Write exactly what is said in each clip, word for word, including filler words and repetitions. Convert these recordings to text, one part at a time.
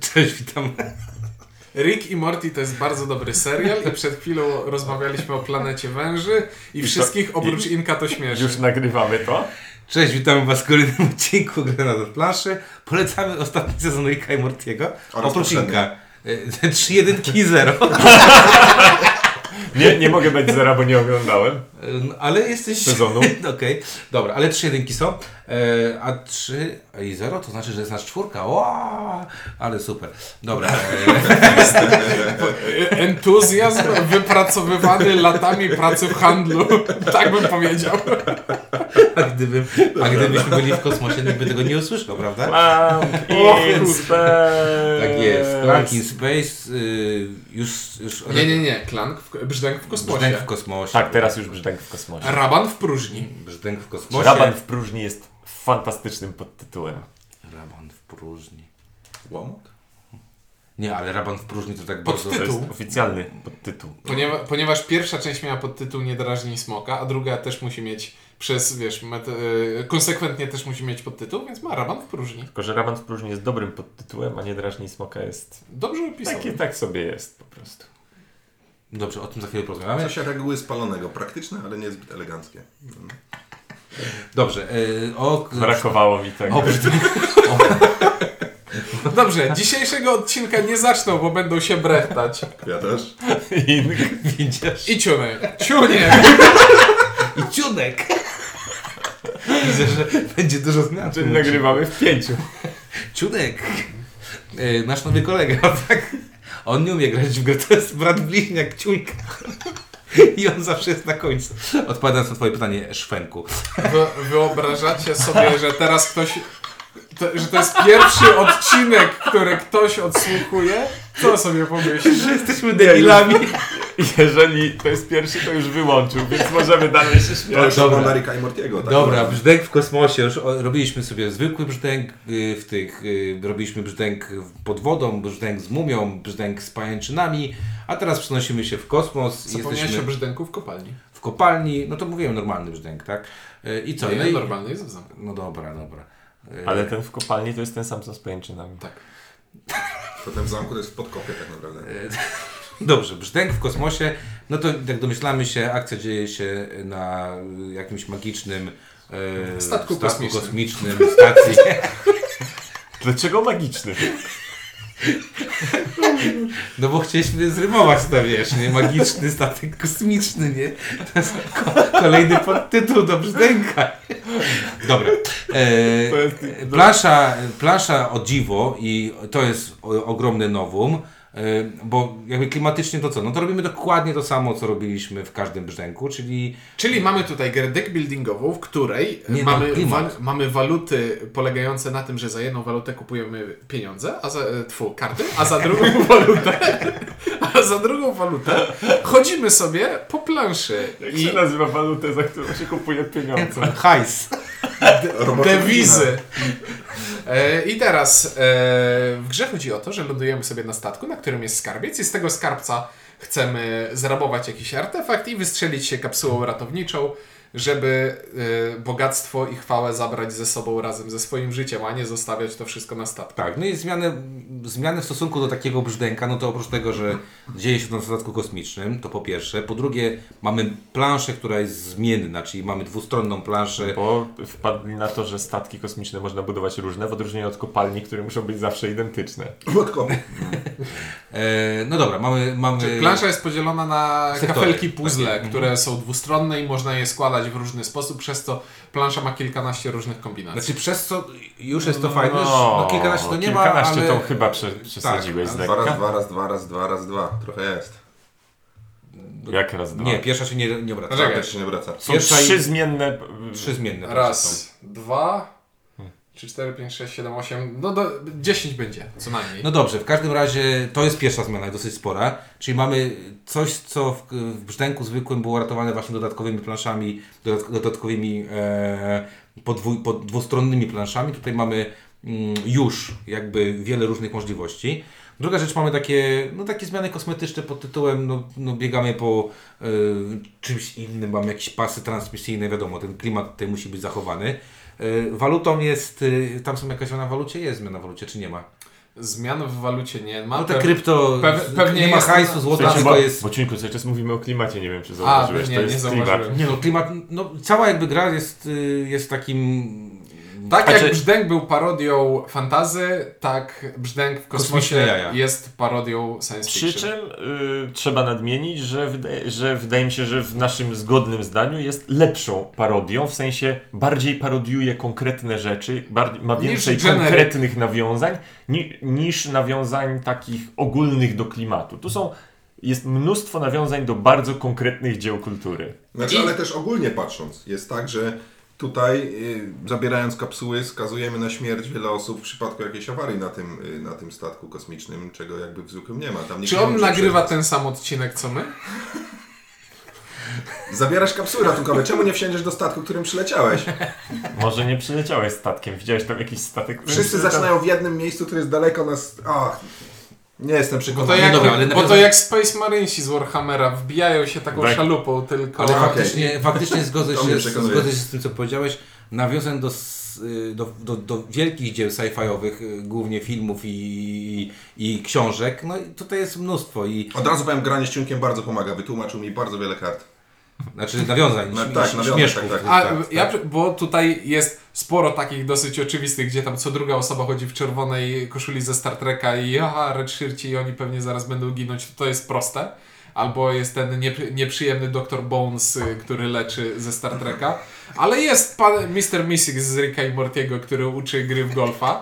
Cześć, witam. Rick i Morty to jest bardzo dobry serial i przed chwilą rozmawialiśmy o planecie węży i, I wszystkich to, oprócz i, Inka to śmieszy. Już nagrywamy to. Cześć, witamy Was w kolejnym odcinku Granat od planszy. Polecamy ostatni sezon Ricka i Mortiego. Oprócz Inka. Trzy jedynki i zero. Nie, nie mogę być zera, bo nie oglądałem. No, ale jesteś... Sezonu. Okej, okay. Dobra, ale trzy jedynki są. E, a trzy i zero to znaczy, że jest nasz czwórka. Ła! Ale super. Dobra. Entuzjazm wypracowywany latami pracy w handlu. Tak bym powiedział. A, gdybym, a gdybyśmy byli w kosmosie, nikt by tego nie usłyszał, prawda? Clank in Space. Tak jest. Clank in Space. Y, już, już... Nie, nie, nie. Clank w... Brzdęk w kosmosie. Brzdęk w kosmosie. Tak, teraz już Brzdęk w kosmosie. Raban w próżni. Brzdęk w kosmosie. Raban w próżni jest fantastycznym podtytułem. Raban w próżni. Łomot? Nie, ale Raban w próżni to tak podtytuł. Bardzo... To jest oficjalny podtytuł. Ponieważ, ponieważ pierwsza część miała podtytuł Nie drażnij smoka, a druga też musi mieć przez, wiesz, met- konsekwentnie też musi mieć podtytuł, więc ma Raban w próżni. Tylko, że Raban w próżni jest dobrym podtytułem, a Nie drażnij smoka jest... Dobrze opisany. Taki tak sobie jest po prostu. Dobrze, o tym za chwilę porozmawiamy. Coś jak reguły spalonego. Praktyczne, ale niezbyt eleganckie. Hmm. Dobrze. Yy, o... Brakowało mi tego. O, o. Dobrze, dzisiejszego odcinka nie zaczną, bo będą się brechtać. Ja też. I widzisz. I ciunek. Ciunek. I ciunek. Widzę, że będzie dużo zmian. Nagrywamy w pięciu. Ciunek. Yy, nasz nowy kolega, tak? On nie umie grać w grę, to jest brat bliźniak Ciuńka. I on zawsze jest na końcu. Odpowiadając na twoje pytanie, Szwenku. Wy, wyobrażacie sobie, że teraz ktoś... To, że to jest pierwszy odcinek, który ktoś odsłuchuje? Co sobie pomyślisz? Że jesteśmy debilami. Jeżeli to jest pierwszy, to już wyłączył, więc możemy dalej się śmiać. To ogląda Ricka i Mortiego. Tak? Dobra, brzdęk w kosmosie. Już robiliśmy sobie zwykły brzdęk w tych... Robiliśmy brzdęk pod wodą, brzdęk z mumią, brzdęk z pajęczynami, a teraz przenosimy się w kosmos. Zapomniałeś jesteśmy... o brzdęku w kopalni. W kopalni, no to mówiłem normalny brzdęk, tak? I co? Nie, no i... normalny jest w zamku. No dobra, dobra. Ale ten w kopalni to jest ten sam co z pajęczynami. Tak. To ten w zamku to jest w podkopie tak naprawdę. Dobrze, brzdęk w kosmosie. No to jak domyślamy się, akcja dzieje się na jakimś magicznym e, statku, statku kosmicznym, kosmicznym stacji. Dlaczego magiczny? No bo chcieliśmy zrymować to, wiesz, nie? Magiczny statek kosmiczny, nie? To jest ko- kolejny podtytuł do brzdęka. Dobra. E, plansza, plansza o dziwo i to jest o, ogromne nowum, e, bo jakby klimatycznie to co? No to robimy dokładnie to samo, co robiliśmy w każdym brzdęku, czyli... Czyli mamy tutaj grę deck buildingową, w której nie, mamy, no, wa- mamy waluty polegające na tym, że za jedną walutę kupujemy pieniądze, a za... Tfu, karty, a za drugą walutę... A za drugą walutę chodzimy sobie po planszy. Jak i... się nazywa walutę, za którą się kupuje pieniądze? Hajs. De- dewizy. E, I teraz e, w grze chodzi o to, że lądujemy sobie na statku, na którym jest skarbiec i z tego skarbca chcemy zrabować jakiś artefakt i wystrzelić się kapsułą ratowniczą, żeby y, bogactwo i chwałę zabrać ze sobą razem ze swoim życiem, a nie zostawiać to wszystko na statku. Tak, no i zmiany, zmiany w stosunku do takiego brzdęka, no to oprócz tego, że dzieje się to na statku kosmicznym, to po pierwsze. Po drugie, mamy planszę, która jest zmienna, czyli mamy dwustronną planszę. Bo wpadli na to, że statki kosmiczne można budować różne, w odróżnieniu od kopalni, które muszą być zawsze identyczne. Łotko. e, no dobra, mamy... mamy... Czyli plansza jest podzielona na sektory, kafelki puzzle, tak, które są dwustronne i można je składać w różny sposób, przez co plansza ma kilkanaście różnych kombinacji. Znaczy przez co już jest to fajne, no, no kilkanaście to nie kilkanaście ma, kilkanaście ale... to chyba prze, przesadziłeś. Tak, dwa razy dwa, raz dwa, raz dwa, raz dwa. Trochę jest. Jak raz dwa? Nie, pierwsza się nie, nie obraca. Czekaj, tak, się nie obraca. Są pierwsza trzy i... zmienne... Trzy zmienne. Raz, dwa... trzy, cztery, pięć, sześć, siedem, osiem, no do dziesięć będzie co najmniej. No dobrze, w każdym razie to jest pierwsza zmiana, dosyć spora. Czyli mamy coś, co w, w brzdęku zwykłym było ratowane właśnie dodatkowymi planszami, dodatkowymi e, podwój, pod, dwustronnymi planszami. Tutaj mamy mm, już jakby wiele różnych możliwości. Druga rzecz, mamy takie, no, takie zmiany kosmetyczne pod tytułem, no, no biegamy po y, czymś innym, mamy jakieś pasy transmisyjne, wiadomo, ten klimat tutaj musi być zachowany. Walutą jest, tam są jakaś na walucie? Jest zmiana na walucie, czy nie ma? Zmian w walucie nie ma. No te krypto, pe pewnie nie ma hajsu, złota, tylko jest... Bo cienko, cały czas mówimy o klimacie, nie wiem czy zauważyłeś. A, nie, to jest nie zauważyłem. Klimat. Nie no, klimat, no cała jakby gra jest, jest takim... Tak A jak czy... Brzdęk był parodią fantazy, tak Brzdęk w kosmosie jest parodią science fiction. Przy czym y, trzeba nadmienić, że, wydaje, że wydaje mi się, że w naszym zgodnym zdaniu jest lepszą parodią, w sensie bardziej parodiuje konkretne rzeczy, bardziej, ma więcej niż konkretnych nawiązań ni, niż nawiązań takich ogólnych do klimatu. Tu są... Jest mnóstwo nawiązań do bardzo konkretnych dzieł kultury. Znaczy, I... ale też ogólnie patrząc jest tak, że tutaj, y, zabierając kapsuły, skazujemy na śmierć wiele osób w przypadku jakiejś awarii na tym, y, na tym statku kosmicznym, czego jakby w zwykłym nie ma. Tam nie Czy on nagrywa ten sam odcinek, co my? Zabierasz kapsuły ratunkowe. Czemu nie wsiądziesz do statku, którym przyleciałeś? Może nie przyleciałeś statkiem. Widziałeś tam jakiś statek... Wszyscy zaczynają w jednym miejscu, które jest daleko nas... Ach... Nie jestem przekonany. Bo to jak, no dobra, ale bo to jak Space Marinesi z Warhammera wbijają się taką tak. szalupą tylko. Ale okay. faktycznie, faktycznie zgodzę, się, zgodzę się z tym, co powiedziałeś. Nawiązań do, do, do, do wielkich dzieł sci-fiowych, głównie filmów i, i książek, no tutaj jest mnóstwo. I... Od razu powiem, granie z ciunkiem bardzo pomaga. Wytłumaczył mi bardzo wiele kart. Znaczy nawiązań, no, tak, śmieszków. Tak, tak, tak, tak, tak. Ja, bo tutaj jest sporo takich dosyć oczywistych, gdzie tam co druga osoba chodzi w czerwonej koszuli ze Star Treka i aha, redshirtci i oni pewnie zaraz będą ginąć, to jest proste. Albo jest ten nieprzy, nieprzyjemny doktor Bones, który leczy ze Star Treka. Ale jest pan mister Missix z Ricka i Mortiego, który uczy gry w golfa.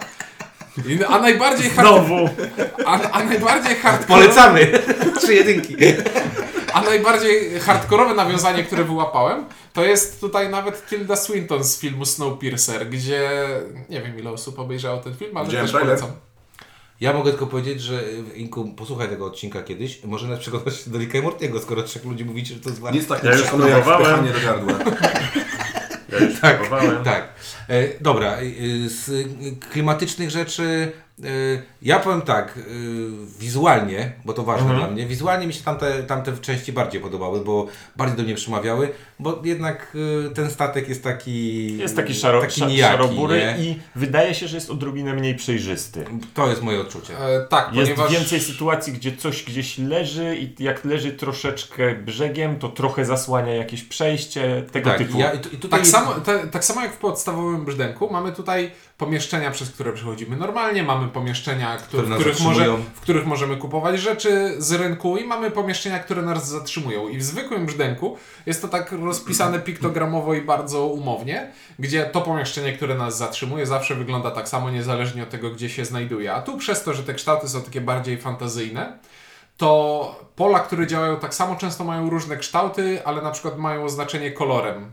I, a najbardziej... Znowu! A, a najbardziej hardcore... Polecamy! Trzy jedynki! A najbardziej hardkorowe nawiązanie, które wyłapałem, to jest tutaj nawet Tilda Swinton z filmu Snowpiercer, gdzie nie wiem ile osób obejrzało ten film, ale też polecam. Ja mogę tylko powiedzieć, że Inku, posłuchaj tego odcinka kiedyś, może nas przekonać do Ricka i Mortiego, skoro trzech ludzi mówicie, że to jest warto. Nic tak nie ja szanowałem. Wpychanie do gardła. Ja już tak, tak. E, dobra, e, z klimatycznych rzeczy... Ja powiem tak, wizualnie, bo to ważne mhm. dla mnie, wizualnie mi się tamte, tamte części bardziej podobały, bo bardziej do mnie przemawiały, bo jednak ten statek jest taki... Jest taki, szaro, taki nijaki, szarobury nie? I wydaje się, że jest odrobinę mniej przejrzysty. To jest moje odczucie. E, tak, jest ponieważ... więcej sytuacji, gdzie coś gdzieś leży i jak leży troszeczkę brzegiem, to trochę zasłania jakieś przejście, tego tak, typu. Ja, i, i tak, jest... samo, te, tak samo jak w podstawowym Brzdęku mamy tutaj pomieszczenia, przez które przechodzimy normalnie, mamy pomieszczenia, które, które w, których może, w których możemy kupować rzeczy z rynku i mamy pomieszczenia, które nas zatrzymują. I w zwykłym Brzdęku jest to tak rozpisane piktogramowo i bardzo umownie, gdzie to pomieszczenie, które nas zatrzymuje, zawsze wygląda tak samo, niezależnie od tego, gdzie się znajduje. A tu przez to, że te kształty są takie bardziej fantazyjne, to pola, które działają tak samo, często mają różne kształty, ale na przykład mają oznaczenie kolorem.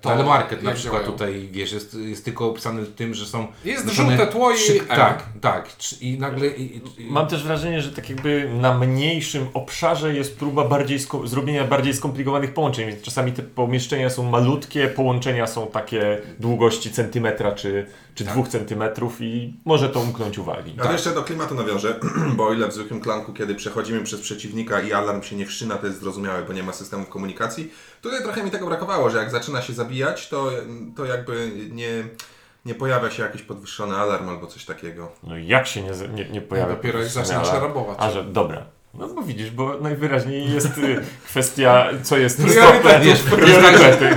To ale market na przykład działają. Tutaj, wiesz, jest, jest tylko opisany tym, że są... Jest żółte tło i... Trzy, tak, tak. I nagle... I, i, Mam też wrażenie, że tak jakby na mniejszym obszarze jest próba bardziej sko- zrobienia bardziej skomplikowanych połączeń, więc czasami te pomieszczenia są malutkie, połączenia są takie długości centymetra czy, czy tak. dwóch centymetrów i może to umknąć uwagi. Ja tak. jeszcze do klimatu nawiążę, bo o ile w zwykłym Klanku, kiedy przechodzimy przez przeciwnika i alarm się nie wszczyna, to jest zrozumiałe, bo nie ma systemów komunikacji. Tutaj trochę mi tego brakowało, że jak zaczyna się zabijać, to, to jakby nie, nie pojawia się jakiś podwyższony alarm albo coś takiego. No jak się nie, nie, nie pojawia? No dopiero jak zaczyna szarabować. A, że dobra. No bo widzisz, bo najwyraźniej jest kwestia, co jest priorytety.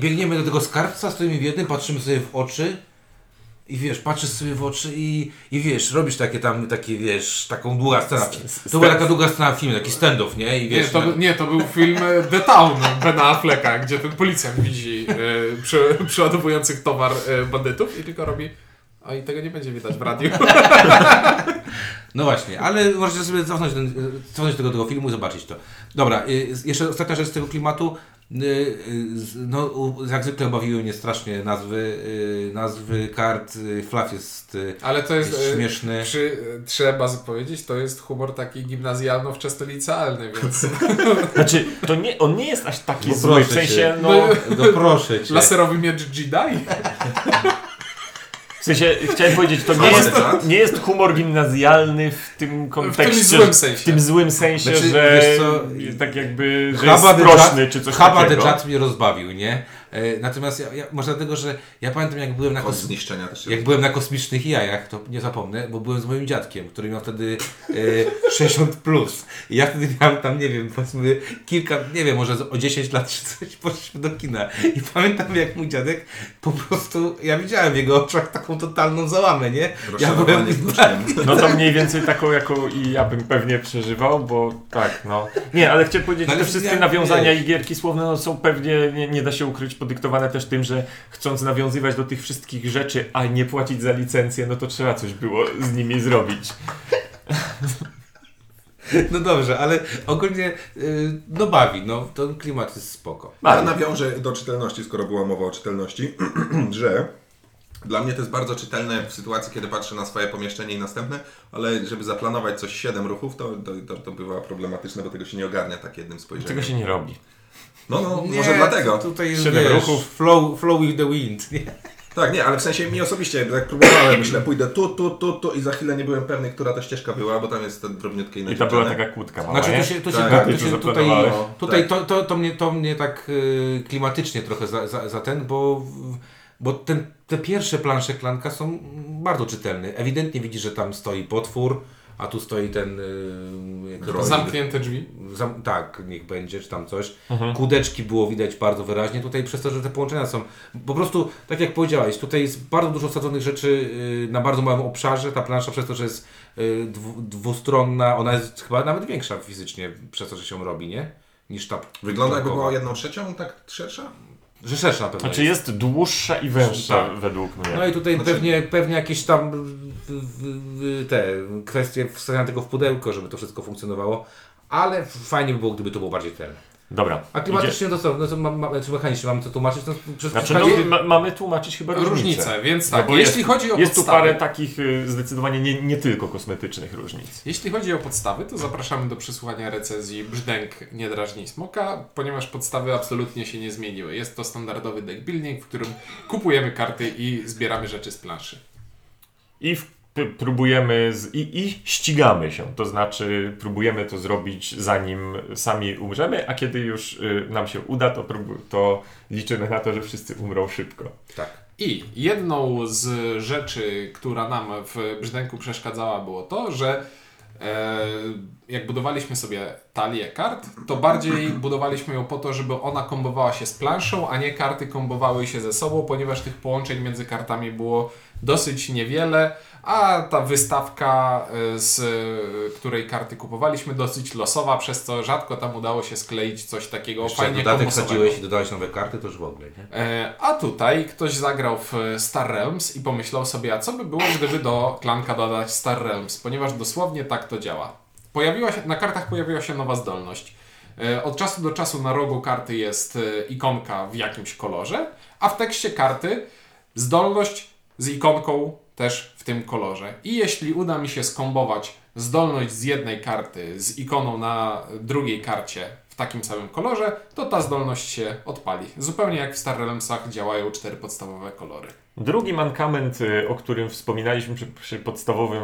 Biegniemy do tego skarbca, stoimy w jednym, patrzymy sobie w oczy i wiesz, patrzysz sobie w oczy i, i wiesz, robisz takie tam, takie wiesz, taką długą scenę. To była taka długa scena w filmie, taki stand-off, nie? I wiesz, nie, to, na... nie, to był film The Town Bena Afflecka, gdzie ten policjant widzi y, przy, przeładowujących towar y, bandytów i tylko robi, a i tego nie będzie widać w radiu. No właśnie, ale możecie sobie cofnąć, ten, cofnąć tego, tego filmu i zobaczyć to. Dobra, y, jeszcze ostatnia rzecz z tego klimatu. No, jak zwykle bawiły mnie strasznie nazwy, nazwy kart, fluff jest, ale to jest, jest śmieszny. Przy, trzeba powiedzieć, to jest humor taki gimnazjalno-wczesno-licealny, więc... Znaczy, to nie, on nie jest aż taki zły, w sensie, no... no proszę cię. Laserowy miecz Jedi? W sensie, chciałem powiedzieć, to nie jest, nie jest humor gimnazjalny w tym kontekście, w tym złym sensie, w tym złym sensie znaczy, że tak jakby, że jest prośny, czy coś Haba takiego. Haba the Judge mnie rozbawił, nie? Natomiast ja, ja, może dlatego, że ja pamiętam, jak byłem na, kos... jak byłem na kosmicznych jajach, to nie zapomnę, bo byłem z moim dziadkiem, który miał wtedy e, sześćdziesiąt plus. I ja wtedy miałem tam, nie wiem, powiedzmy kilka, nie wiem, może o dziesięć lat czy coś, poszliśmy do kina. I pamiętam, jak mój dziadek po prostu, ja widziałem w jego oczach taką totalną załamę, nie? Proszę, ja byłem tak, no to mniej więcej taką, jaką i ja bym pewnie przeżywał, bo tak, no. Nie, ale chciałem powiedzieć, no, że te wszystkie ja, nawiązania nie. i gierki słowne no, są pewnie, nie, nie da się ukryć, podyktowane też tym, że chcąc nawiązywać do tych wszystkich rzeczy, a nie płacić za licencję, no to trzeba coś było z nimi zrobić. No dobrze, ale ogólnie no bawi, no to klimat jest spoko. Ja nawiążę do czytelności, skoro była mowa o czytelności, że dla mnie to jest bardzo czytelne w sytuacji, kiedy patrzę na swoje pomieszczenie i następne, ale żeby zaplanować coś siedem ruchów, to, to, to bywa problematyczne, bo tego się nie ogarnia tak jednym spojrzeniem. Tego się nie robi. No, no nie, może dlatego. Tutaj jest ruchów flow, flow with the wind. Nie? Tak, nie, ale w sensie mi osobiście, jak próbowałem, myślę, pójdę tu, tu, tu, tu i za chwilę nie byłem pewny, która ta ścieżka była, bo tam jest ten drobniutkie inaczej. I to była taka kłódka mała, znaczy, nie? Znaczy, to się, to się, tak, to się tutaj, tutaj tak. To, to, to, mnie, to mnie tak y, klimatycznie trochę za, za, za ten, bo, bo ten, te pierwsze plansze Klanka są bardzo czytelne. Ewidentnie widzisz, że tam stoi potwór, a tu stoi ten... Yy, zamknięte drzwi? Zam- tak, niech będzie, czy tam coś. Mhm. Kódeczki było widać bardzo wyraźnie. Tutaj przez to, że te połączenia są... Po prostu, tak jak powiedziałeś, tutaj jest bardzo dużo sadzonych rzeczy yy, na bardzo małym obszarze. Ta plansza przez to, że jest yy, dwustronna, ona jest chyba nawet większa fizycznie przez to, że się robi, nie? Niż ta... Wygląda jakby była jedną trzecią, tak szersza? Że szersza na pewno. Znaczy jest, jest dłuższa i węższa tak. według mnie. No i tutaj znaczy... pewnie, pewnie jakieś tam w, w, te kwestie wstawiania tego w pudełko, żeby to wszystko funkcjonowało, ale fajnie by było, gdyby to było bardziej celne. Dobra. A klimatycznie to co? No to ma, ma, znaczy mechanicznie mamy to tłumaczyć? No, przez znaczy no, ma, mamy tłumaczyć chyba różnice, więc tak. No, jeśli jest, chodzi o jest podstawy, tu parę takich zdecydowanie nie, nie tylko kosmetycznych różnic. Jeśli chodzi o podstawy, to zapraszamy do przesłuchania recenzji Brzdęk Nie drażnij smoka, ponieważ podstawy absolutnie się nie zmieniły. Jest to standardowy deck building, w którym kupujemy karty i zbieramy rzeczy z planszy. I w próbujemy z, i, i ścigamy się, to znaczy próbujemy to zrobić zanim sami umrzemy, a kiedy już y, nam się uda, to, prób- to liczymy na to, że wszyscy umrą szybko. Tak. I jedną z rzeczy, która nam w Brzdęku przeszkadzała, było to, że e, jak budowaliśmy sobie talię kart, to bardziej budowaliśmy ją po to, żeby ona kombowała się z planszą, a nie karty kombowały się ze sobą, ponieważ tych połączeń między kartami było dosyć niewiele. A ta wystawka, z której karty kupowaliśmy, dosyć losowa, przez co rzadko tam udało się skleić coś takiego jeszcze fajnie kombosowego. Jeszcze dodatek sadziłeś i dodałeś nowe karty, to już w ogóle, nie? A tutaj ktoś zagrał w Star Realms i pomyślał sobie, a co by było, gdyby do Klanka dodać Star Realms, ponieważ dosłownie tak to działa. Pojawiła się, na kartach pojawiła się nowa zdolność. Od czasu do czasu na rogu karty jest ikonka w jakimś kolorze, a w tekście karty zdolność z ikonką też w tym kolorze. I jeśli uda mi się skombować zdolność z jednej karty z ikoną na drugiej karcie w takim samym kolorze, to ta zdolność się odpali. Zupełnie jak w Star Realmsach działają cztery podstawowe kolory. Drugi mankament, o którym wspominaliśmy przy, przy podstawowym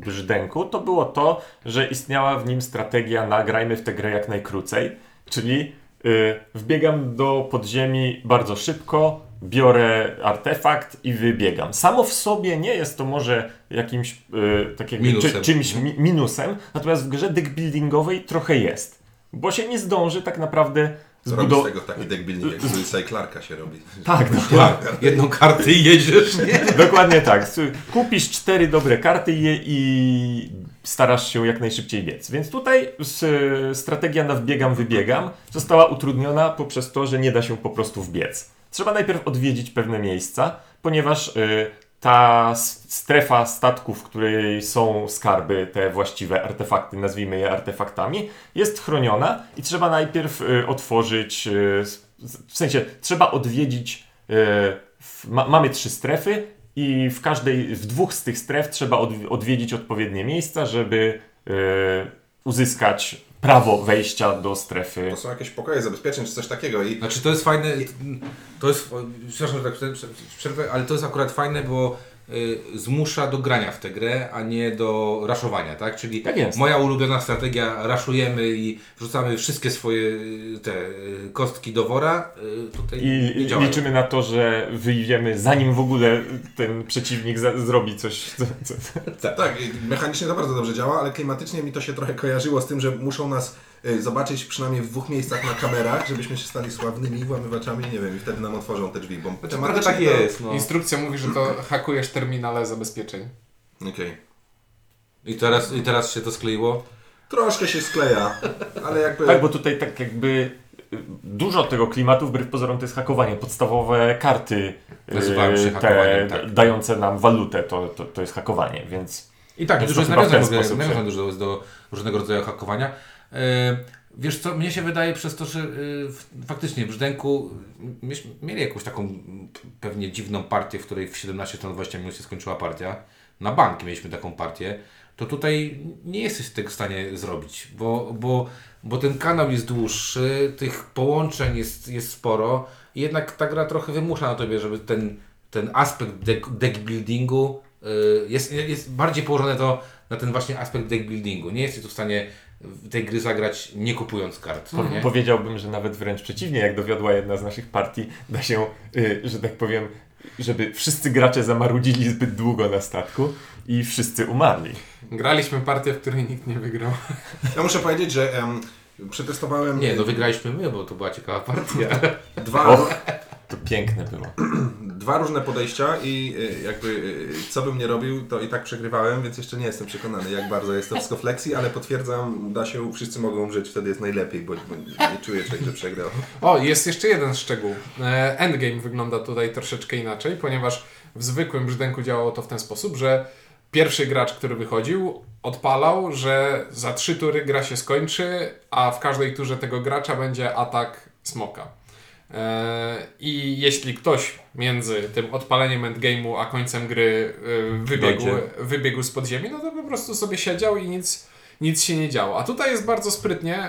Brzdęku, to było to, że istniała w nim strategia na grajmy w tę grę jak najkrócej, czyli yy, wbiegam do podziemi bardzo szybko, biorę artefakt i wybiegam. Samo w sobie nie jest to może jakimś yy, tak jakby, minusem. Czy, czymś mi, minusem, natomiast w grze deckbuildingowej trochę jest, bo się nie zdąży tak naprawdę zbudować. Robi z tego taki deckbuilding, jak z Clarka się robi. Tak, dokładnie. Jedną kartę i jedziesz. Nie? Dokładnie tak. Kupisz cztery dobre karty i, i starasz się jak najszybciej biec. Więc tutaj z, strategia na wbiegam, wybiegam została utrudniona poprzez to, że nie da się po prostu wbiec. Trzeba najpierw odwiedzić pewne miejsca, ponieważ y, ta strefa statków, w której są skarby, te właściwe artefakty, nazwijmy je artefaktami, jest chroniona i trzeba najpierw y, otworzyć, y, w sensie trzeba odwiedzić, y, w, ma, mamy trzy strefy i w każdej, w dwóch z tych stref trzeba od, odwiedzić odpowiednie miejsca, żeby y, uzyskać prawo wejścia do strefy. To są jakieś pokoje zabezpieczeń czy coś takiego. I... Znaczy to jest fajne, to jest, przepraszam, że tak przerwę, ale to jest akurat fajne, bo zmusza do grania w tę grę, a nie do raszowania, tak? Czyli tak jest. Moja ulubiona strategia, raszujemy i wrzucamy wszystkie swoje te kostki do wora, tutaj I, nie działają. Liczymy na to, że wyjdziemy zanim w ogóle ten przeciwnik za- zrobi coś. Co, co, tak. tak, mechanicznie to bardzo dobrze działa, ale klimatycznie mi to się trochę kojarzyło z tym, że muszą nas zobaczyć przynajmniej w dwóch miejscach na kamerach, żebyśmy się stali sławnymi włamywaczami, nie wiem, i wtedy nam otworzą te drzwi. Bo tematycznie tak jest. No. Instrukcja mówi, że to hakujesz terminale zabezpieczeń. Okej. Okay. I teraz, I teraz się to skleiło? Troszkę się skleja, ale jakby... Tak, bo tutaj tak jakby dużo tego klimatu, wbrew pozorom, to jest hakowanie. Podstawowe karty się te, tak. dające nam walutę, to, to, to jest hakowanie, więc... I tak, dużo jest nawiązane dużo jest do różnego rodzaju hakowania. Wiesz co, mnie się wydaje przez to, że faktycznie w Brzdęku mieli jakąś taką pewnie dziwną partię, w której w siedemnaście dwadzieścia minut się skończyła partia. Na bank mieliśmy taką partię. To tutaj nie jesteś tego w stanie zrobić, bo, bo, bo ten kanał jest dłuższy, tych połączeń jest, jest sporo i jednak ta gra trochę wymusza na tobie, żeby ten, ten aspekt deck, deck buildingu jest, jest bardziej położone to na ten właśnie aspekt deck buildingu. Nie jesteś tu w stanie tej gry zagrać nie kupując kart. Nie? Powiedziałbym, że nawet wręcz przeciwnie, jak dowiodła jedna z naszych partii, da się, yy, że tak powiem, żeby wszyscy gracze zamarudzili zbyt długo na statku i wszyscy umarli. Graliśmy partię, w której nikt nie wygrał. Ja muszę powiedzieć, że um, przetestowałem... Nie, no wygraliśmy my, bo to była ciekawa partia. Dwa... Och, to piękne było. Dwa różne podejścia i jakby co bym nie robił, to i tak przegrywałem, więc jeszcze nie jestem przekonany, jak bardzo jest to wszystko flexi, ale potwierdzam, da się, wszyscy mogą umrzeć, wtedy jest najlepiej, bo, bo nie czuję czegoś, że przegrał. O, jest jeszcze jeden szczegół. Endgame wygląda tutaj troszeczkę inaczej, ponieważ w zwykłym Brzdęku działało to w ten sposób, że pierwszy gracz, który wychodził, odpalał, że za trzy tury gra się skończy, a w każdej turze tego gracza będzie atak smoka. I jeśli ktoś między tym odpaleniem endgame'u a końcem gry wybiegł, wybiegł z podziemi, no to po prostu sobie siedział i nic, nic się nie działo. A tutaj jest bardzo sprytnie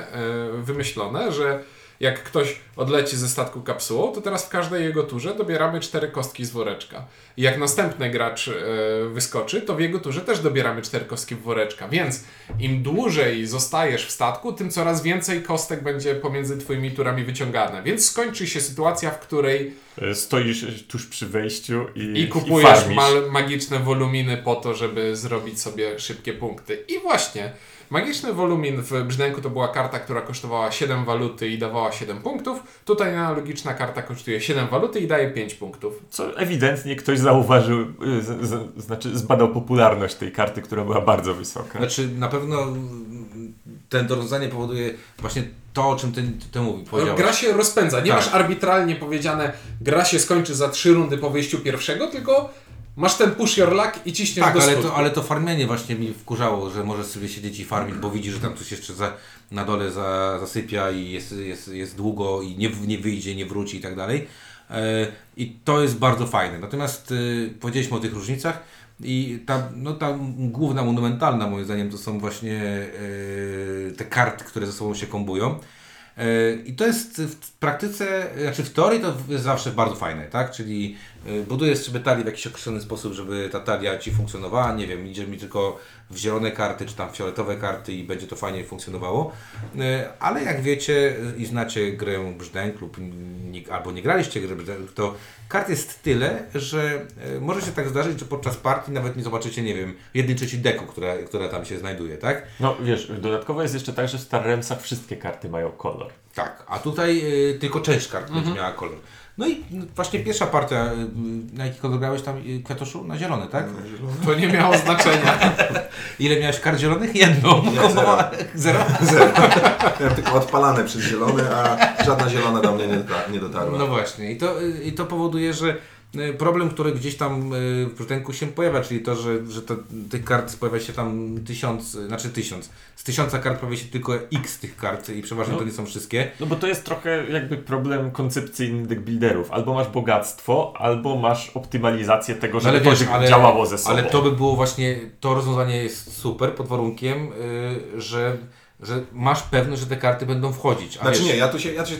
wymyślone, że jak ktoś odleci ze statku kapsułą, to teraz w każdej jego turze dobieramy cztery kostki z woreczka. I jak następny gracz wyskoczy, to w jego turze też dobieramy cztery kostki w woreczka. Więc im dłużej zostajesz w statku, tym coraz więcej kostek będzie pomiędzy twoimi turami wyciągane. Więc skończy się sytuacja, w której stoisz tuż przy wejściu i, i kupujesz i ma- magiczne woluminy po to, żeby zrobić sobie szybkie punkty. I właśnie... Magiczny wolumin w Brzdęku to była karta, która kosztowała siedem waluty i dawała siedem punktów. Tutaj analogiczna karta kosztuje siedem waluty i daje pięć punktów. Co ewidentnie ktoś zauważył, z, z, znaczy zbadał popularność tej karty, która była bardzo wysoka. Znaczy na pewno ten rozwiązanie powoduje właśnie to, o czym ty, ty mówisz. No, gra się rozpędza. Nie tak. Masz arbitralnie powiedziane, gra się skończy za trzy rundy po wyjściu pierwszego, tylko... Masz ten push your luck i ciśniesz tak, do skutku. Tak, ale, ale to farmienie właśnie mi wkurzało, że możesz sobie siedzieć i farmić, bo widzisz, że tam coś jeszcze za, na dole za, zasypia i jest, jest, jest długo i nie, nie wyjdzie, nie wróci i tak dalej. I to jest bardzo fajne. Natomiast y, powiedzieliśmy o tych różnicach i ta, no, ta główna, monumentalna moim zdaniem to są właśnie y, te karty, które ze sobą się kombują. I to jest w praktyce, znaczy w teorii to jest zawsze bardzo fajne, tak? Czyli budujesz sobie talię w jakiś określony sposób, żeby ta talia ci funkcjonowała, nie wiem, idzie mi tylko w zielone karty, czy tam w fioletowe karty i będzie to fajnie funkcjonowało, ale jak wiecie i znacie grę Brzdęk lub nie, albo nie graliście gry Brzdęk, to kart jest tyle, że może się tak zdarzyć, że podczas partii nawet nie zobaczycie, nie wiem, jednej trzeciej deku, która, która tam się znajduje, tak? No wiesz, dodatkowo jest jeszcze tak, że w Star Realmsach wszystkie karty mają kolor. Tak, a tutaj y, tylko część kart mhm. będzie miała kolor. No i właśnie pierwsza partia, y, na jaki kolor grałeś tam, y, Kwiatoszu? Na zielony, tak? Na zielony. To nie miało znaczenia. Ile miałeś kart zielonych? Jedną. Ja, zero. Zero? Zero. Ja tylko odpalane przez zielone, a żadna zielona do mnie nie, nie dotarła. No właśnie. I to, y, to powoduje, że problem, który gdzieś tam w Brzdęku się pojawia, czyli to, że, że to, tych kart pojawia się tam tysiąc, znaczy tysiąc. Z tysiąca kart pojawia się tylko x tych kart i przeważnie no, to nie są wszystkie. No bo to jest trochę jakby problem koncepcyjny deckbuilderów. Albo masz bogactwo, albo masz optymalizację tego, żeby no, to wiesz, ale, działało ze sobą. Ale to by było właśnie, to rozwiązanie jest super pod warunkiem, yy, że, że masz pewność, że te karty będą wchodzić. A znaczy wiesz, nie, ja tu się... Ja tu się...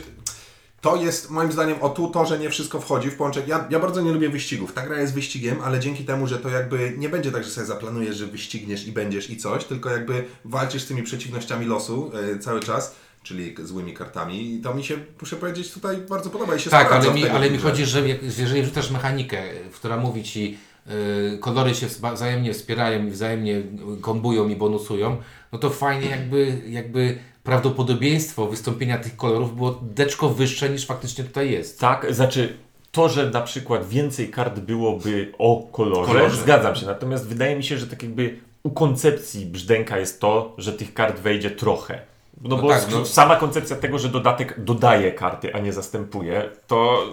To jest moim zdaniem o tu to, że nie wszystko wchodzi w pączek. Ja, ja bardzo nie lubię wyścigów. Ta gra jest wyścigiem, ale dzięki temu, że to jakby nie będzie tak, że sobie zaplanujesz, że wyścigniesz i będziesz i coś, tylko jakby walczysz z tymi przeciwnościami losu yy, cały czas, czyli złymi kartami, i to mi się, muszę powiedzieć, tutaj bardzo podoba i się tak, sprawdza. Tak, ale, mi, ale mi chodzi, że jak, jeżeli wrzucasz mechanikę, która mówi ci, yy, kolory się wzajemnie wspierają i wzajemnie kombują i bonusują, no to fajnie jakby, jakby prawdopodobieństwo wystąpienia tych kolorów było deczko wyższe niż faktycznie tutaj jest. Tak, znaczy to, że na przykład więcej kart byłoby o kolorze, kolorze. Zgadzam się, natomiast wydaje mi się, że tak jakby u koncepcji brzdęka jest to, że tych kart wejdzie trochę. No, no bo tak, no. Sama koncepcja tego, że dodatek dodaje karty, a nie zastępuje, to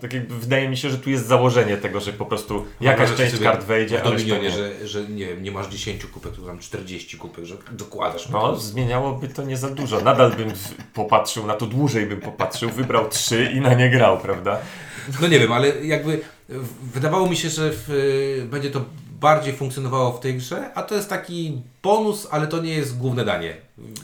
tak jakby wydaje mi się, że tu jest założenie tego, że po prostu jakaś no, część kart wejdzie, ale nie. Że, że nie wiem, nie masz dziesięciu kupek, to tam czterdzieści kupek, że dokładasz. No, zmieniałoby to nie za dużo. Nadal bym popatrzył, na to dłużej bym popatrzył, wybrał trzy i na nie grał, prawda? No nie wiem, ale jakby wydawało mi się, że w, będzie to bardziej funkcjonowało w tej grze, a to jest taki bonus, ale to nie jest główne danie.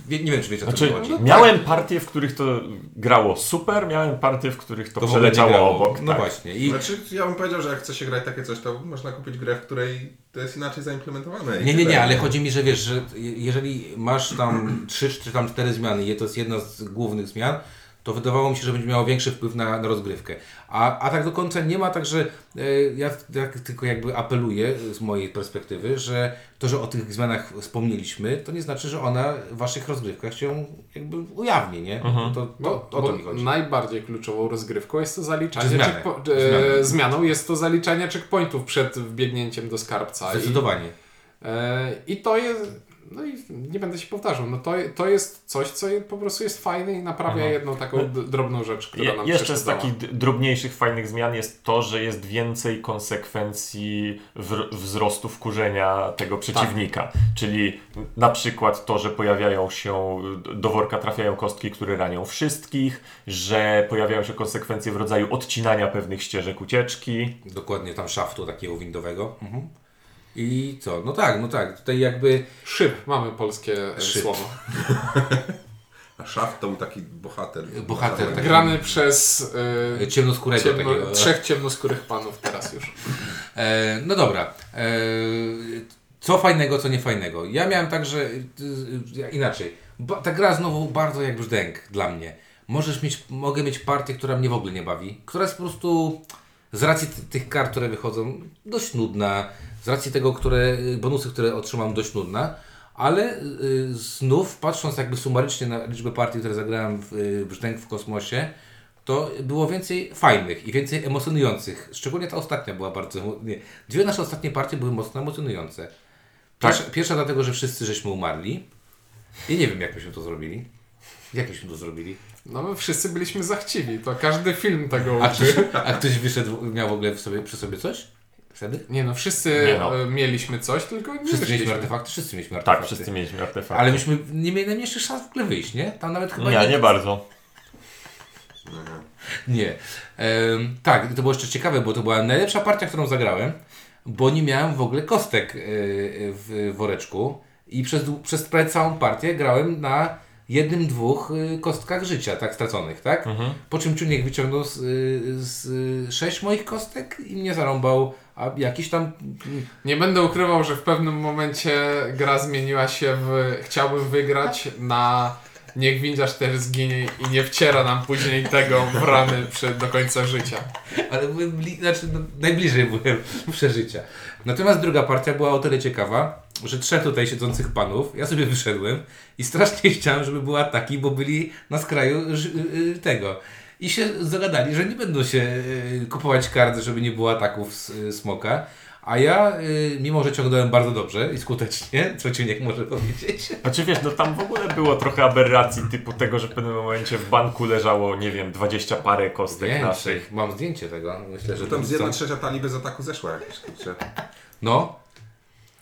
Wie, nie wiem, czy wiecie, o znaczy, co chodzi. No, miałem tak. partie, w których to grało super, miałem partie, w których to, to przeleciało obok. No tak. właśnie. I... Znaczy, ja bym powiedział, że jak chce się grać takie coś, to można kupić grę, w której to jest inaczej zaimplementowane. Nie, nie, nie, ale chodzi mi, że wiesz, że jeżeli masz tam trzy czy tam cztery zmiany, to jest jedna z głównych zmian, to wydawało mi się, że będzie miało większy wpływ na, na rozgrywkę. A, a tak do końca nie ma, także y, ja tak tylko jakby apeluję z mojej perspektywy, że to, że o tych zmianach wspomnieliśmy, to nie znaczy, że ona w waszych rozgrywkach się jakby ujawni, nie? Mhm. To, to, to, o to mi chodzi. Najbardziej kluczową rozgrywką jest to zaliczanie checkpo- e, zmianą jest to zaliczanie checkpointów przed wbiegnięciem do skarbca. Zdecydowanie. I, e, i to jest... No i nie będę się powtarzał, no to, to jest coś, co po prostu jest fajne i naprawia Aha. jedną taką d- drobną rzecz, która Je, nam jeszcze z takich d- drobniejszych, fajnych zmian jest to, że jest więcej konsekwencji w- wzrostu wkurzenia tego przeciwnika. Tak. Czyli na przykład to, że pojawiają się, do worka trafiają kostki, które ranią wszystkich, że pojawiają się konsekwencje w rodzaju odcinania pewnych ścieżek ucieczki. Dokładnie, tam szaftu takiego windowego. Mhm. I co? No tak, no tak. Tutaj jakby... Szyb. Mamy polskie Szyb. słowo. A szaf to był taki bohater. Bohater. Taki... Grany przez... Yy, ciemnoskórego ciemno... takiego. Trzech ciemnoskórych panów teraz już. E, no dobra. E, co fajnego, co niefajnego. Ja miałem także... Yy, inaczej. Ba, ta gra znowu bardzo jak brzdęk dla mnie. Możesz mieć... Mogę mieć partię, która mnie w ogóle nie bawi. Która jest po prostu... Z racji t- tych kart, które wychodzą, dość nudna. Z racji tego, które bonusy, które otrzymam, dość nudna, ale y, znów patrząc jakby sumarycznie na liczbę partii, które zagrałem w y, Brzdęk w kosmosie, to było więcej fajnych i więcej emocjonujących. Szczególnie ta ostatnia była bardzo... Nie. Dwie nasze ostatnie partie były mocno emocjonujące. Pierwsza, tak. pierwsza dlatego, że wszyscy żeśmy umarli i nie wiem, jak myśmy to zrobili. Jak myśmy to zrobili? No my wszyscy byliśmy zachciwi, to każdy film tego uczy. A ktoś, a ktoś wyszedł, miał w ogóle w sobie, przy sobie coś? Wtedy? Nie no, wszyscy nie no. mieliśmy coś, tylko nie wszyscy mieliśmy artefakty, wszyscy mieliśmy artefakty. Tak, wszyscy mieliśmy artefakty. Ale myśmy nie mieli najmniejszych szans w ogóle wyjść, nie? Tam nawet chyba nie. Nie, nie bardzo. Nie. Ehm, tak, to było jeszcze ciekawe, bo to była najlepsza partia, którą zagrałem, bo nie miałem w ogóle kostek yy, w woreczku i przez, przez prawie całą partię grałem na jednym, dwóch kostkach życia, tak, straconych, tak? Mhm. Po czym Czuniek wyciągnął z, z sześć moich kostek i mnie zarąbał, a jakiś tam... Nie będę ukrywał, że w pewnym momencie gra zmieniła się w chciałbym wygrać na niech windiarz też zginie i nie wciera nam później tego w rany przed, do końca życia. Ale byłem bli... znaczy, no, najbliżej byłem przeżycia. Natomiast druga partia była o tyle ciekawa, że trzech tutaj siedzących panów, ja sobie wyszedłem i strasznie chciałem, żeby były ataki, bo byli na skraju tego. I się zagadali, że nie będą się kupować kart, żeby nie było ataków smoka. A ja, mimo że ciągnąłem bardzo dobrze i skutecznie, co Ciuniek może powiedzieć. Znaczy wiesz, no tam w ogóle było trochę aberracji typu tego, że w pewnym momencie w banku leżało, nie wiem, dwadzieścia parę kostek Zdjęcie. naszych. Mam zdjęcie tego. Myślę, że tam z jedna trzecia talii bez ataku zeszła. No.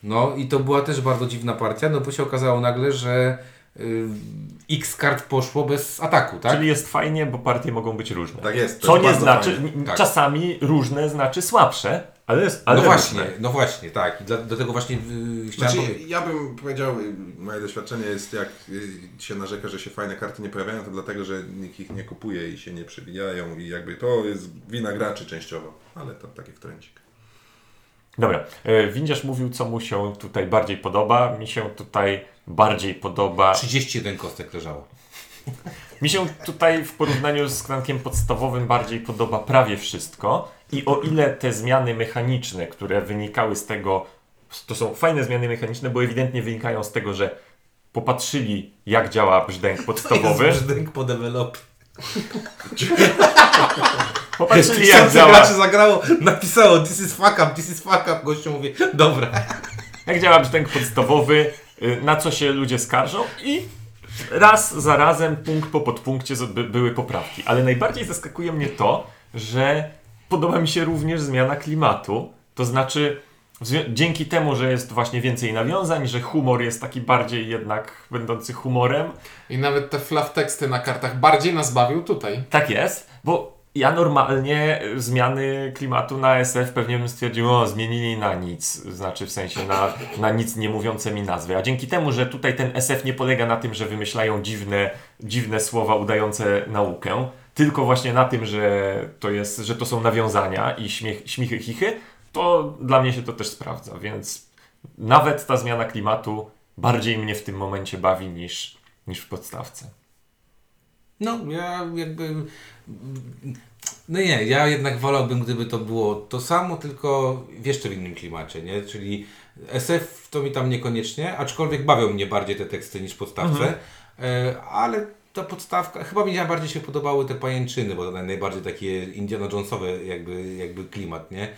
No i to była też bardzo dziwna partia, no bo się okazało nagle, że X kart poszło bez ataku, tak? Czyli jest fajnie, bo partie mogą być różne. Tak jest. Co jest nie znaczy, tak. Czasami różne znaczy słabsze, ale jest ale no właśnie, różne. No właśnie, tak. Do, do tego właśnie yy, chciałem... Znaczy, bo... Ja bym powiedział, moje doświadczenie jest, jak się narzeka, że się fajne karty nie pojawiają, to dlatego, że nikt ich nie kupuje i się nie przewijają i jakby to jest wina graczy częściowo, ale to taki wtręcik. Dobra, Windziarz mówił, co mu się tutaj bardziej podoba. Mi się tutaj bardziej podoba... trzydzieści jeden kostek leżało. Mi się tutaj w porównaniu z klankiem podstawowym bardziej podoba prawie wszystko. I o ile te zmiany mechaniczne, które wynikały z tego... To są fajne zmiany mechaniczne, bo ewidentnie wynikają z tego, że popatrzyli, jak działa brzdęk podstawowy. To jest brzdęk po develop. Popatrzyli, jak działa. Zagrało, napisało this is fuck up, this is fuck up. Gościu mówi, dobra. Jak działa brzdęk podstawowy, na co się ludzie skarżą i raz za razem, punkt po podpunkcie były poprawki. Ale najbardziej zaskakuje mnie to, że podoba mi się również zmiana klimatu. To znaczy, dzięki temu, że jest właśnie więcej nawiązań, że humor jest taki bardziej jednak będący humorem. I nawet te fluff teksty na kartach bardziej nas bawił tutaj. Tak jest, bo... Ja normalnie zmiany klimatu na S F pewnie bym stwierdził, o, zmienili na nic, znaczy w sensie na, na nic nie mówiące mi nazwy. A dzięki temu, że tutaj ten S F nie polega na tym, że wymyślają dziwne, dziwne słowa udające naukę, tylko właśnie na tym, że to jest, że to są nawiązania i śmiech, śmichy, chichy, to dla mnie się to też sprawdza. Więc nawet ta zmiana klimatu bardziej mnie w tym momencie bawi niż, niż w podstawce. No, ja jakby... No nie, ja jednak wolałbym, gdyby to było to samo, tylko w jeszcze w innym klimacie, nie? Czyli S F to mi tam niekoniecznie, aczkolwiek bawią mnie bardziej te teksty niż podstawce, mhm. ale ta podstawka... Chyba mi najbardziej się podobały te pajęczyny, bo to najbardziej takie Indiana Jonesowe jakby, jakby klimat, nie?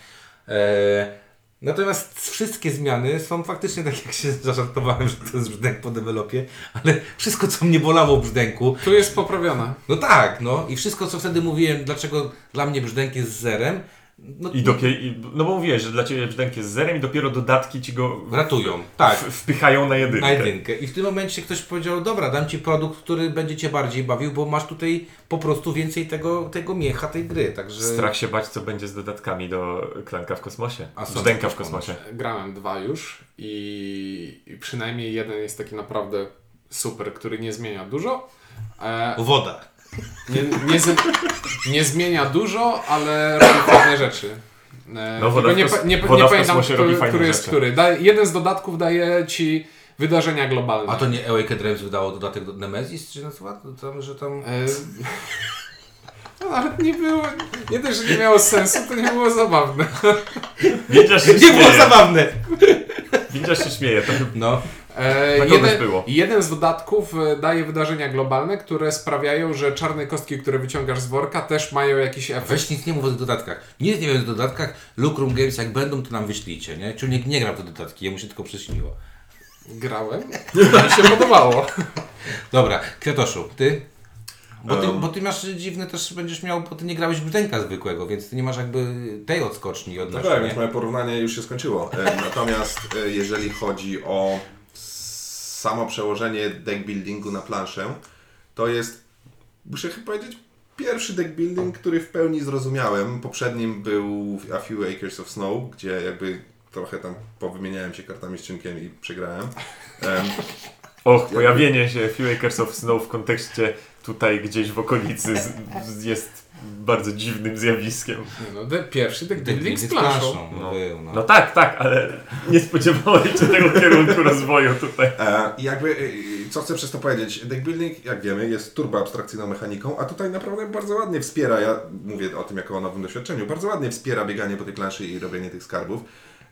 E... Natomiast wszystkie zmiany są faktycznie tak, jak się zażartowałem, że to jest brzdęk po dewelopie, ale wszystko, co mnie bolało w brzdęku... Tu jest poprawione. No tak, no i wszystko, co wtedy mówiłem, dlaczego dla mnie brzdęk jest zerem... No, I dopiero, no bo mówiłeś, że dla Ciebie brzdęk jest zerem i dopiero dodatki Ci go... Ratują, tak. Wpychają na jedynkę. Na jedynkę. I w tym momencie ktoś powiedział, dobra, dam Ci produkt, który będzie Cię bardziej bawił, bo masz tutaj po prostu więcej tego, tego miecha, tej gry, także... Strach się bać, co będzie z dodatkami do Klanka w kosmosie. A brzdęka w kosmosie. Grałem dwa już i... i przynajmniej jeden jest taki naprawdę super, który nie zmienia dużo. E... Woda. Nie, nie, z, nie zmienia dużo, ale robi fajne rzeczy. No, woda nie, nie, nie, woda nie pamiętam, który, który jest rzeczy. Który. Da, jeden z dodatków daje ci wydarzenia globalne. A to nie Awakened Realms wydało dodatek do Nemezis, czy nazywa? Tam, że tam... E... No, nawet nie było... Nie też, że nie miało sensu, to nie było zabawne. Wiedział się nie śmieje. Było zabawne! Wiedział się śmieje. To... No. Tak jeden, było. jeden z dodatków daje wydarzenia globalne, które sprawiają, że czarne kostki, które wyciągasz z worka, też mają jakiś efekt. Weź nic nie mów o dodatkach. Nic nie wiem o dodatkach. Lukrum Games, jak będą, to nam wyślijcie, nie? Człowiek nie grał te dodatki, jemu się tylko przyśniło. Grałem? Mi się podobało. Dobra, Kwiatoszu, ty? Bo ty, um. bo ty masz dziwne też będziesz miał, bo ty nie grałeś brzdęka zwykłego, więc ty nie masz jakby tej odskoczni od nas. No tak, więc moje porównanie już się skończyło. Natomiast jeżeli chodzi o samo przełożenie deck buildingu na planszę, to jest, muszę chyba powiedzieć, pierwszy deck building, który w pełni zrozumiałem. Poprzednim był A Few Acres of Snow, gdzie jakby trochę tam powymieniałem się kartami z czynkiem i przegrałem. Um, Och, pojawienie się A Few Acres of Snow w kontekście tutaj gdzieś w okolicy z, z jest bardzo dziwnym zjawiskiem. No, de, pierwszy deck building z planszą. No, no. no tak, tak, ale nie spodziewałem się tego kierunku rozwoju tutaj. E, jakby, co chcę przez to powiedzieć, deck building, jak wiemy, jest turboabstrakcyjną mechaniką, a tutaj naprawdę bardzo ładnie wspiera, ja mówię o tym jako o nowym doświadczeniu, bardzo ładnie wspiera bieganie po tej planszy i robienie tych skarbów.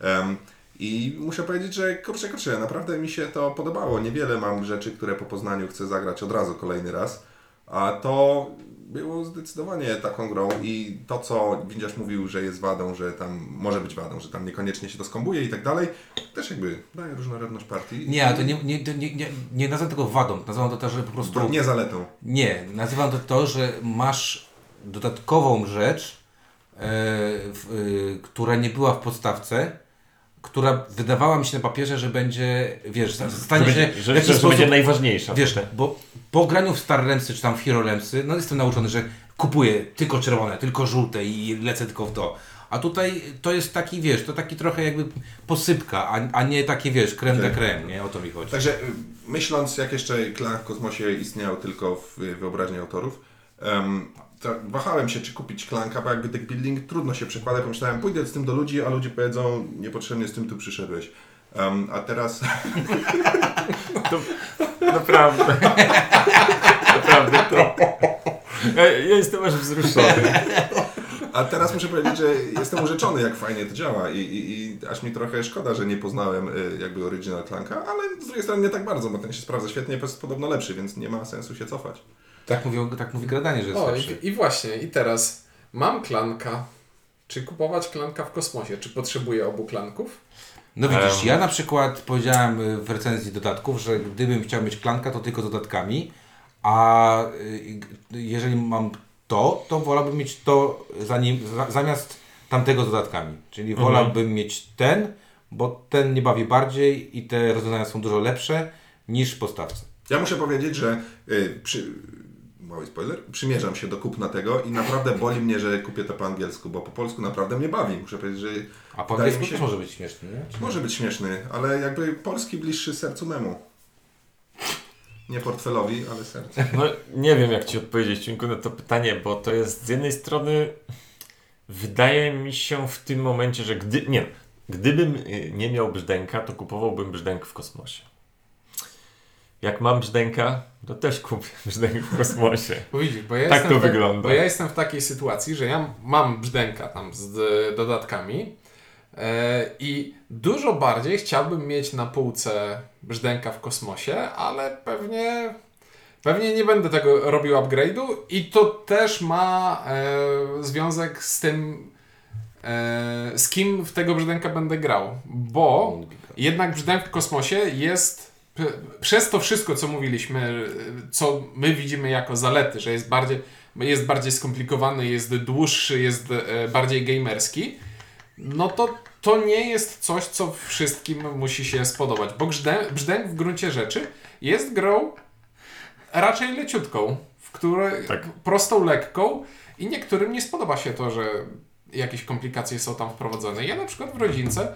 Um, I muszę powiedzieć, że kurczę, kurczę, naprawdę mi się to podobało. Niewiele mam rzeczy, które po poznaniu chcę zagrać od razu kolejny raz, a to... Było zdecydowanie taką grą i to, co Windziarz mówił, że jest wadą, że tam może być wadą, że tam niekoniecznie się to skombuje i tak dalej, też jakby daje różnorodność partii. Nie, to nie, nie, nie, nie, nie nazywam tego wadą, nazywam to to, że po prostu... To nie zaletą. Nie, nazywam to to, że masz dodatkową rzecz, e, w, e, która nie była w podstawce, która wydawała mi się na papierze, że będzie, wiesz, stanie że się... Będzie, że, że sposób, będzie najważniejsza. Wiesz, bo po graniu w Star Ramsy czy tam w Hero Ramsy, no jestem nauczony, że kupuję tylko czerwone, tylko żółte i lecę tylko w to. A tutaj to jest taki, wiesz, to taki trochę jakby posypka, a, a nie takie, wiesz, creme de creme, nie? O to mi chodzi. Także myśląc, jak jeszcze Clank w kosmosie istniał tylko w wyobraźni autorów, um, to wahałem się, czy kupić Clanka, bo jakby deck building trudno się przekłada. Pomyślałem, pójdę z tym do ludzi, a ludzie powiedzą, niepotrzebnie z tym tu przyszedłeś. Um, a teraz... to, naprawdę. naprawdę to... Ja, ja jestem aż wzruszony. A teraz muszę powiedzieć, że jestem urzeczony, jak fajnie to działa i, i, i aż mi trochę szkoda, że nie poznałem jakby original Clanka, ale z drugiej strony nie tak bardzo, bo ten się sprawdza świetnie, jest podobno lepszy, więc nie ma sensu się cofać. Tak mówią, tak mówi Gradanie, że jest o, lepszy. I, I właśnie, i teraz mam Clanka. Czy kupować Clanka w kosmosie? Czy potrzebuję obu Clanków? No widzisz, um. ja na przykład powiedziałem w recenzji dodatków, że gdybym chciał mieć Clanka, to tylko z dodatkami, a jeżeli mam to, to wolałbym mieć to zanim, za, zamiast tamtego z dodatkami. Czyli mhm. wolałbym mieć ten, bo ten mnie bawi bardziej i te rozwiązania są dużo lepsze niż postawce. Ja muszę powiedzieć, że yy, przy, mały spoiler, przymierzam się do kupna tego i naprawdę boli mnie, że kupię to po angielsku, bo po polsku naprawdę mnie bawi. Muszę powiedzieć, że... A po angielsku się, też może być śmieszny, nie? Może być śmieszny, ale jakby polski bliższy sercu memu. Nie portfelowi, ale sercu. No nie wiem, jak Ci odpowiedzieć, Cienku, na to pytanie, bo to jest z jednej strony wydaje mi się w tym momencie, że gdy, nie, gdybym nie miał Brzdęka, to kupowałbym Brzdęk w kosmosie. Jak mam Brzdęka, to też kupię Brzdęk w kosmosie. Bo widzisz, bo ja tak to w, wygląda. Bo ja jestem w takiej sytuacji, że ja mam Brzdęka tam z y, dodatkami yy, i dużo bardziej chciałbym mieć na półce Brzdęka w kosmosie, ale pewnie, pewnie nie będę tego robił upgrade'u i to też ma e, związek z tym, e, z kim w tego Brzdęka będę grał, bo jednak Brzdęk w kosmosie jest, p, przez to wszystko, co mówiliśmy, co my widzimy jako zalety, że jest bardziej, jest bardziej skomplikowany, jest dłuższy, jest e, bardziej gamerski, no to to nie jest coś, co wszystkim musi się spodobać, bo Brzdęk, Brzdęk w gruncie rzeczy jest grą raczej leciutką, w której tak. prostą, lekką i niektórym nie spodoba się to, że jakieś komplikacje są tam wprowadzone. Ja na przykład w rodzince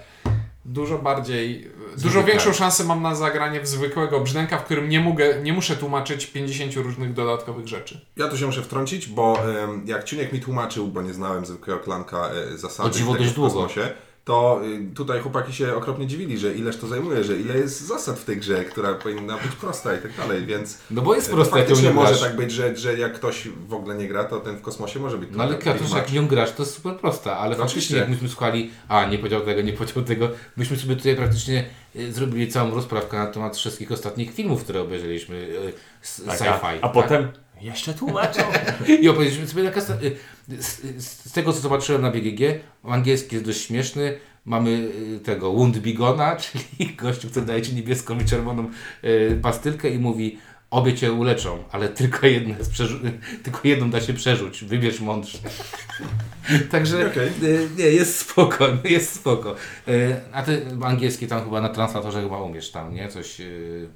dużo bardziej, Zwykle. dużo większą szansę mam na zagranie w zwykłego Brzdęka, w którym nie, mogę, nie muszę tłumaczyć pięćdziesięciu różnych dodatkowych rzeczy. Ja tu się muszę wtrącić, bo jak Ciuniek mi tłumaczył, bo nie znałem zwykłego Klanka zasady w kosmosie, to tutaj chłopaki się okropnie dziwili, że ileż to zajmuje, że ile jest zasad w tej grze, która powinna być prosta i tak dalej, więc... No bo jest prosta, jak nie może tak być, że, że jak ktoś w ogóle nie gra, to ten w kosmosie może być... No ale Kratusz, jak ją grasz, to jest super prosta, ale no faktycznie jak myśmy słuchali, a nie powiedział tego, nie powiedział tego, myśmy sobie tutaj praktycznie zrobili całą rozprawkę na temat wszystkich ostatnich filmów, które obejrzeliśmy, z tak, sci-fi. A, a tak? potem... Jeszcze tłumaczą. I opowiedzieliśmy sobie, z, z tego co zobaczyłem na B G G, angielski jest dość śmieszny, mamy tego Wundbigona, czyli gościu, który daje Ci niebieską i czerwoną pastylkę i mówi, obie Cię uleczą, ale tylko, jedno jest przerzu- tylko jedną da się przerzuć, wybierz mądrze. Także okay. nie, jest spoko, jest spoko. A Ty angielski tam chyba na translatorze chyba umiesz tam, nie? Coś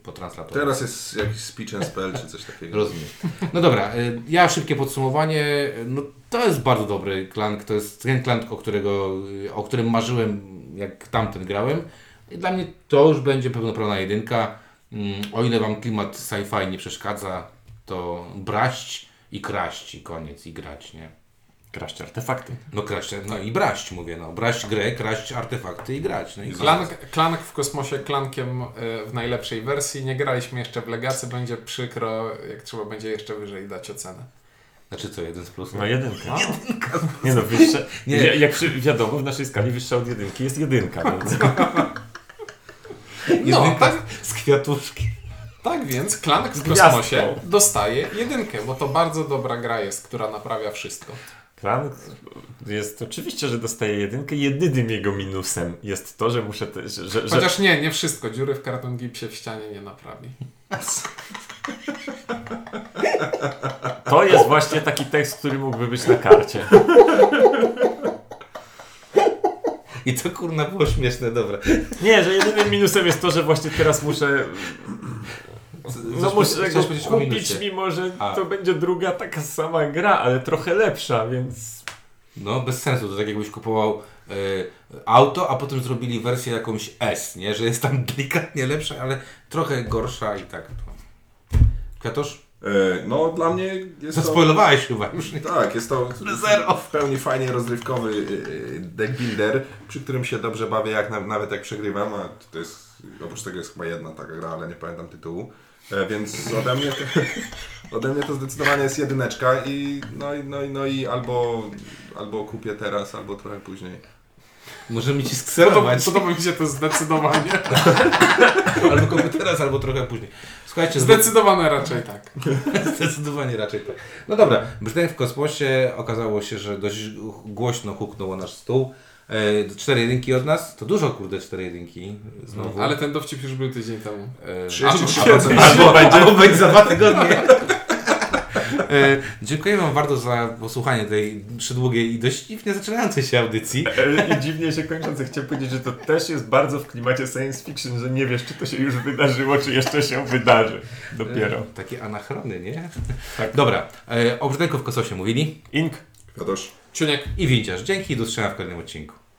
po translatorze. Teraz jest jakiś speech and spell czy coś takiego. Rozumiem. No dobra, ja szybkie podsumowanie. No to jest bardzo dobry Clank, to jest ten Clank, o, którego, o którym marzyłem, jak tamten grałem. I dla mnie to już będzie pełnoprawna jedynka. O ile Wam klimat sci-fi nie przeszkadza, to braść i kraść i koniec i grać, nie? Kraść artefakty. No kraść, no i braść mówię, no. Braść grę, kraść artefakty i grać. No i Clank, Clank w kosmosie, Clankiem w najlepszej wersji. Nie graliśmy jeszcze w Legacy, będzie przykro, jak trzeba będzie jeszcze wyżej dać ocenę. Znaczy co, jeden z plusów? No jedynka. jedynka z... Nie no, wyższe, nie. Jak, jak przy, wiadomo, w naszej skali wyższa od jedynki jest jedynka. Więc... Jedynka no, tak, z kwiatuszki. Tak więc Clank w kosmosie dostaje jedynkę, bo to bardzo dobra gra jest, która naprawia wszystko. Clank jest oczywiście, że dostaje jedynkę. Jedynym jego minusem jest to, że muszę... Te, że, że, Chociaż nie, nie wszystko. Dziury w karton gipsie w ścianie nie naprawi. To jest właśnie taki tekst, który mógłby być na karcie. I to kurna było śmieszne, dobra. Nie, że jedynym minusem jest to, że właśnie teraz muszę... No muszę go kupić, mimo że A. to będzie druga taka sama gra, ale trochę lepsza, więc... No bez sensu, to tak jakbyś kupował y, auto, a potem zrobili wersję jakąś S, nie? Że jest tam delikatnie lepsza, ale trochę gorsza i tak. Kwiatosz? Yy, no dla mnie jest to... Zaspoilowałeś chyba już. Tak, jest to w pełni fajnie rozrywkowy yy, deck builder, przy którym się dobrze bawię, jak na, nawet jak przegrywam, a to jest... Oprócz tego jest chyba jedna taka gra, ale nie pamiętam tytułu. E, więc ode mnie, to, ode mnie to zdecydowanie jest jedyneczka i no i, no i, no i albo, albo kupię teraz, albo trochę później. Możemy ci skserować. Podoba mi się to zdecydowanie. Albo kupię teraz, albo trochę później. Słuchajcie, zdecydowane zde... raczej tak. Zdecydowanie raczej tak. No dobra, Brzdęk w kosmosie okazało się, że dość głośno huknął nasz stół. Cztery jedynki od nas? To dużo, kurde, cztery jedynki. Znowu. Ale ten dowcip już był tydzień temu. E, albo, albo, albo, będzie, albo będzie za dwa tygodnie. E, dziękuję wam bardzo za posłuchanie tej przydługiej i dość dziwnie zaczynającej się audycji. I dziwnie się kończącej. Chciałem powiedzieć, że to też jest bardzo w klimacie science fiction, że nie wiesz, czy to się już wydarzyło, czy jeszcze się wydarzy. Dopiero. E, takie anachrony, nie? Tak. Dobra. E, o Brzdęku w kosmosie mówili Ink, Kwiatosz, Ciuniek i Windziarz. Dzięki i do usłyszenia w kolejnym odcinku.